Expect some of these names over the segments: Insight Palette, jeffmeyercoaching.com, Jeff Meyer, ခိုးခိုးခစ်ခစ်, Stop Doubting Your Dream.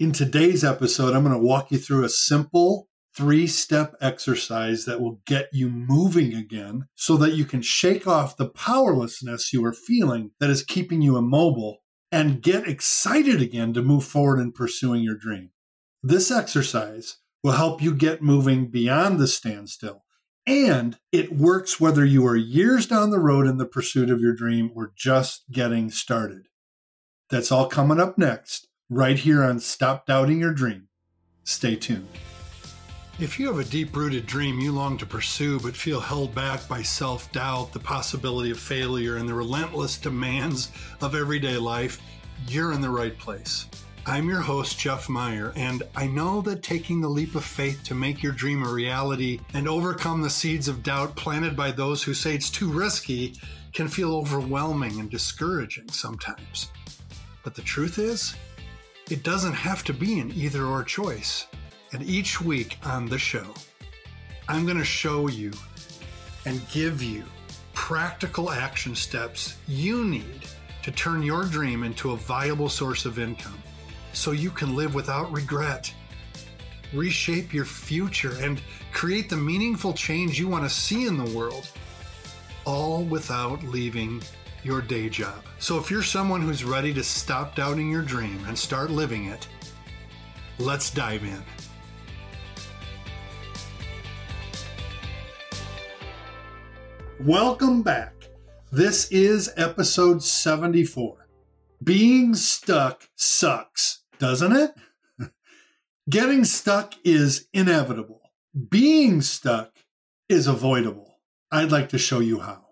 In today's episode, I'm going to walk you through a simple three-step exercise that will get you moving again so that you can shake off the powerlessness you are feeling that is keeping you immobile and get excited again to move forward in pursuing your dream. This exercise will help you get moving beyond the standstill, and it works whether you are years down the road in the pursuit of your dream or just getting started. That's all coming up next, right here on Stop Doubting Your Dream. Stay tuned. If you have a deep-rooted dream you long to pursue but feel held back by self-doubt, the possibility of failure, and the relentless demands of everyday life, you're in the right place. I'm your host, Jeff Meyer, and I know that taking the leap of faith to make your dream a reality and overcome the seeds of doubt planted by those who say it's too risky can feel overwhelming and discouraging sometimes. But the truth is, it doesn't have to be an either-or choice. And each week on the show, I'm going to show you and give you practical action steps you need to turn your dream into a viable source of income so you can live without regret, reshape your future, and create the meaningful change you want to see in the world, all without leaving your day job. So if you're someone who's ready to stop doubting your dream and start living it, let's dive in. Welcome back. This is episode 74. Being stuck sucks, doesn't it? Getting stuck is inevitable. Being stuck is avoidable. I'd like to show you how.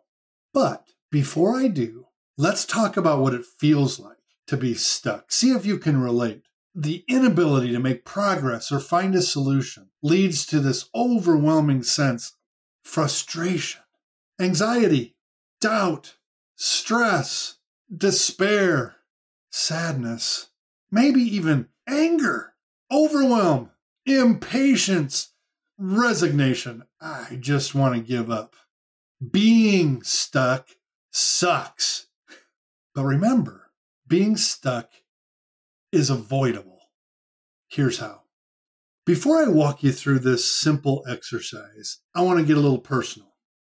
But before I do, let's talk about what it feels like to be stuck. See if you can relate. The inability to make progress or find a solution leads to this overwhelming sense of frustration, anxiety, doubt, stress, despair, sadness, maybe even anger, overwhelm, impatience, resignation. I just want to give up. Being stuck sucks. But remember, being stuck is avoidable. Here's how. Before I walk you through this simple exercise, I want to get a little personal.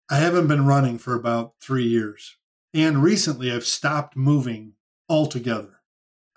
I haven't been running for about 3 years, and recently I've stopped moving altogether.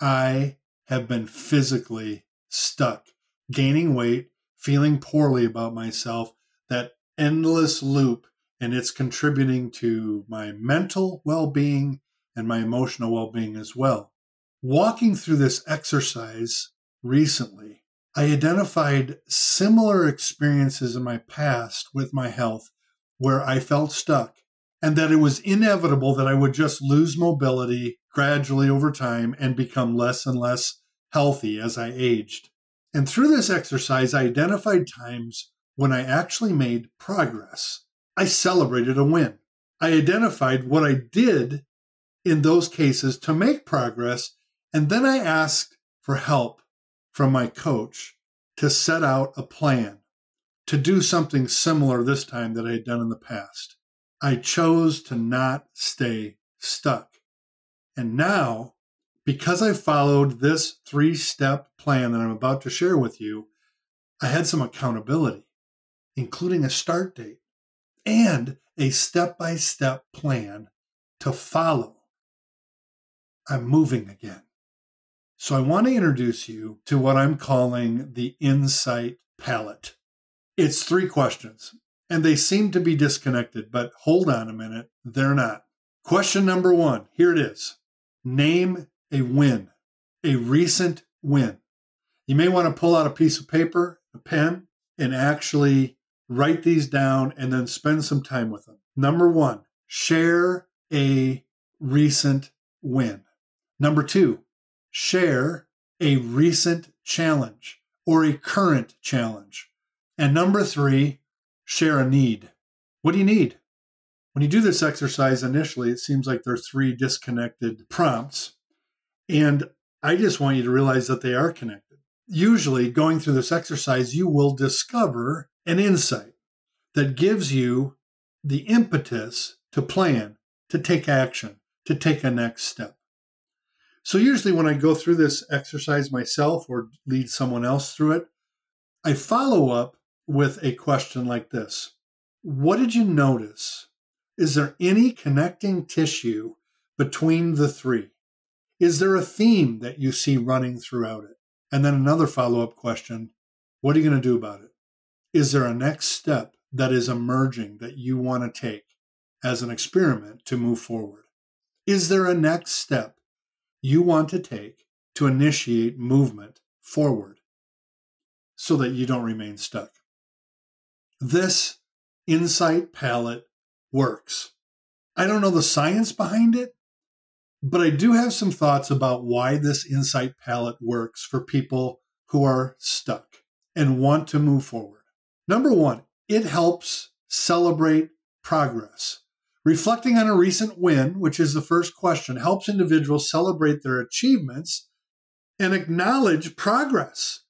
I have been physically stuck, gaining weight, feeling poorly about myself, that endless loop, and it's contributing to my mental well-being and my emotional well-being as well. Walking through this exercise recently, I identified similar experiences in my past with my health where I felt stuck, and that it was inevitable that I would just lose mobility gradually over time and become less and less healthy as I aged. And through this exercise, I identified times when I actually made progress. I celebrated a win. I identified what I did in those cases to make progress, and then I asked for help from my coach to set out a plan to do something similar this time that I had done in the past. I chose to not stay stuck. And now, because I followed this three-step plan that I'm about to share with you, I had some accountability, including a start date and a step-by-step plan to follow. I'm moving again. So I want to introduce you to what I'm calling the Insight Palette. It's 3 questions, and they seem to be disconnected, but hold on a minute, they're not. Question number 1, here it is. Name a win, a recent win. You may want to pull out a piece of paper, a pen, and actually write these down and then spend some time with them. Number 1, share a recent win. Number 2, share a recent challenge or a current challenge. And number 3, share a need. What do you need? When you do this exercise initially, it seems like there are 3 disconnected prompts. And I just want you to realize that they are connected. Usually, going through this exercise, you will discover an insight that gives you the impetus to plan, to take action, to take a next step. So usually when I go through this exercise myself or lead someone else through it, I follow up with a question like this. What did you notice? Is there any connecting tissue between the three? Is there a theme that you see running throughout it? And then another follow-up question, what are you going to do about it? Is there a next step that is emerging that you want to take as an experiment to move forward? Is there a next step you want to take to initiate movement forward so that you don't remain stuck? This Insight Palette works. I don't know the science behind it, but I do have some thoughts about why this Insight Palette works for people who are stuck and want to move forward. Number one, it helps celebrate progress. Reflecting on a recent win, which is the first question, helps individuals celebrate their achievements and acknowledge progress.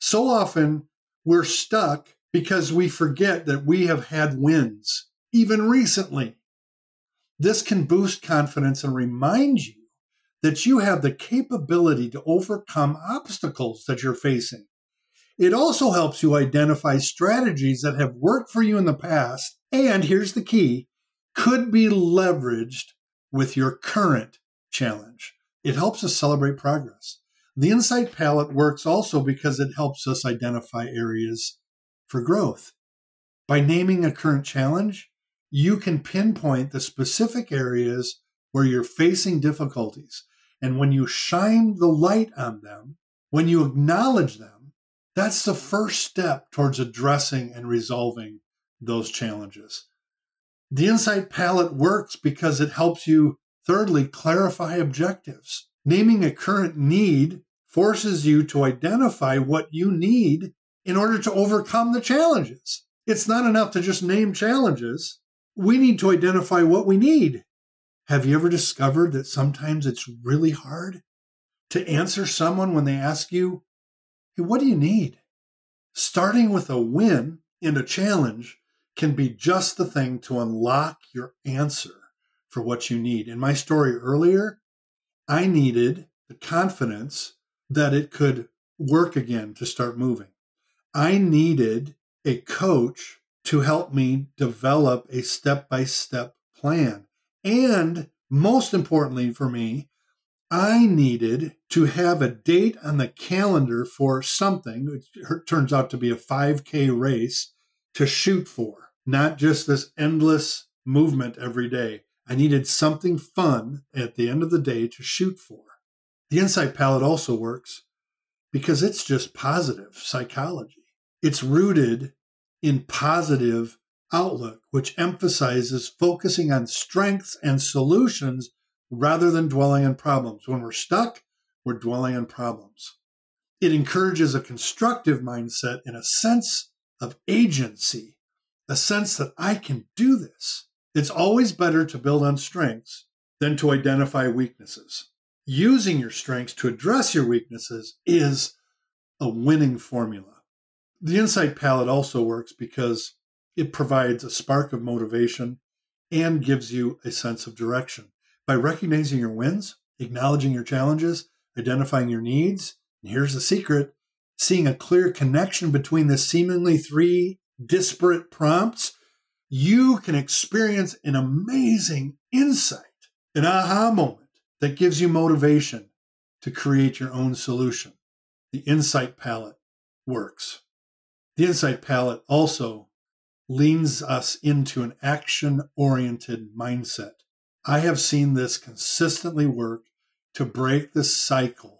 So often we're stuck because we forget that we have had wins, even recently. This can boost confidence and remind you that you have the capability to overcome obstacles that you're facing. It also helps you identify strategies that have worked for you in the past and, here's the key, could be leveraged with your current challenge. It helps us celebrate progress. The Insight Palette works also because it helps us identify areas for growth. By naming a current challenge, you can pinpoint the specific areas where you're facing difficulties. And when you shine the light on them, when you acknowledge them, that's the first step towards addressing and resolving those challenges. The Insight Palette works because it helps you, thirdly, clarify objectives. Naming a current need forces you to identify what you need in order to overcome the challenges. It's not enough to just name challenges. We need to identify what we need. Have you ever discovered that sometimes it's really hard to answer someone when they ask you, hey, what do you need? Starting with a win and a challenge can be just the thing to unlock your answer for what you need. In my story earlier, I needed the confidence that it could work again to start moving. I needed a coach to help me develop a step-by-step plan. And most importantly for me, I needed to have a date on the calendar for something, which turns out to be a 5K race, to shoot for, not just this endless movement every day. I needed something fun at the end of the day to shoot for. The Insight Palette also works because it's just positive psychology. It's rooted in positive outlook, which emphasizes focusing on strengths and solutions rather than dwelling on problems. When we're stuck, we're dwelling on problems. It encourages a constructive mindset and a sense of agency, a sense that I can do this. It's always better to build on strengths than to identify weaknesses. Using your strengths to address your weaknesses is a winning formula. The Insight Palette also works because it provides a spark of motivation and gives you a sense of direction. By recognizing your wins, acknowledging your challenges, identifying your needs, and here's the secret, seeing a clear connection between the seemingly three disparate prompts, you can experience an amazing insight, an aha moment that gives you motivation to create your own solution. The Insight Palette works. The Insight Palette also leans us into an action-oriented mindset. I have seen this consistently work to break the cycle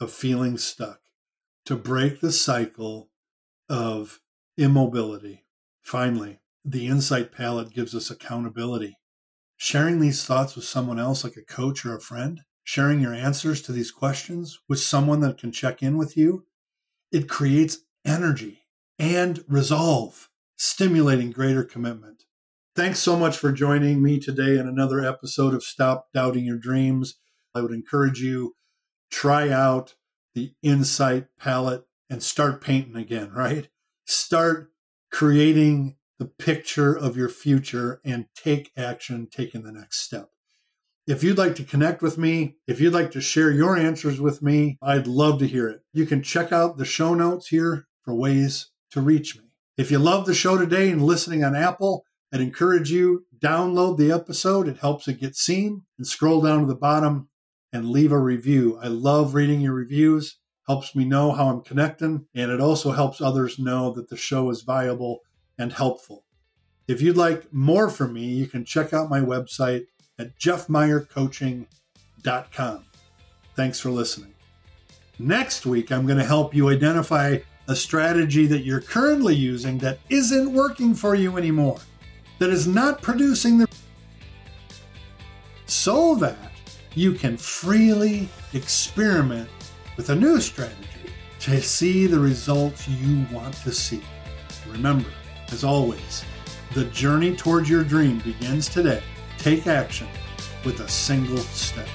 of feeling stuck, to break the cycle of immobility. Finally, the Insight Palette gives us accountability. Sharing these thoughts with someone else, like a coach or a friend, sharing your answers to these questions with someone that can check in with you, it creates energy and resolve, stimulating greater commitment. Thanks so much for joining me today in another episode of Stop Doubting Your Dreams. I would encourage you, try out the Insight Palette and start painting again, right? Start creating the picture of your future and take action, taking the next step. If you'd like to connect with me, if you'd like to share your answers with me, I'd love to hear it. You can check out the show notes here for ways to reach me. If you love the show today and listening on Apple, I'd encourage you to download the episode. It helps it get seen, and scroll down to the bottom and leave a review. I love reading your reviews. Helps me know how I'm connecting, and it also helps others know that the show is viable and helpful. If you'd like more from me, you can check out my website at jeffmeyercoaching.com. Thanks for listening. Next week, I'm going to help you identify a strategy that you're currently using that isn't working for you anymore, that is not producing the so that you can freely experiment with a new strategy to see the results you want to see. Remember, as always, the journey towards your dream begins today. Take action with a single step.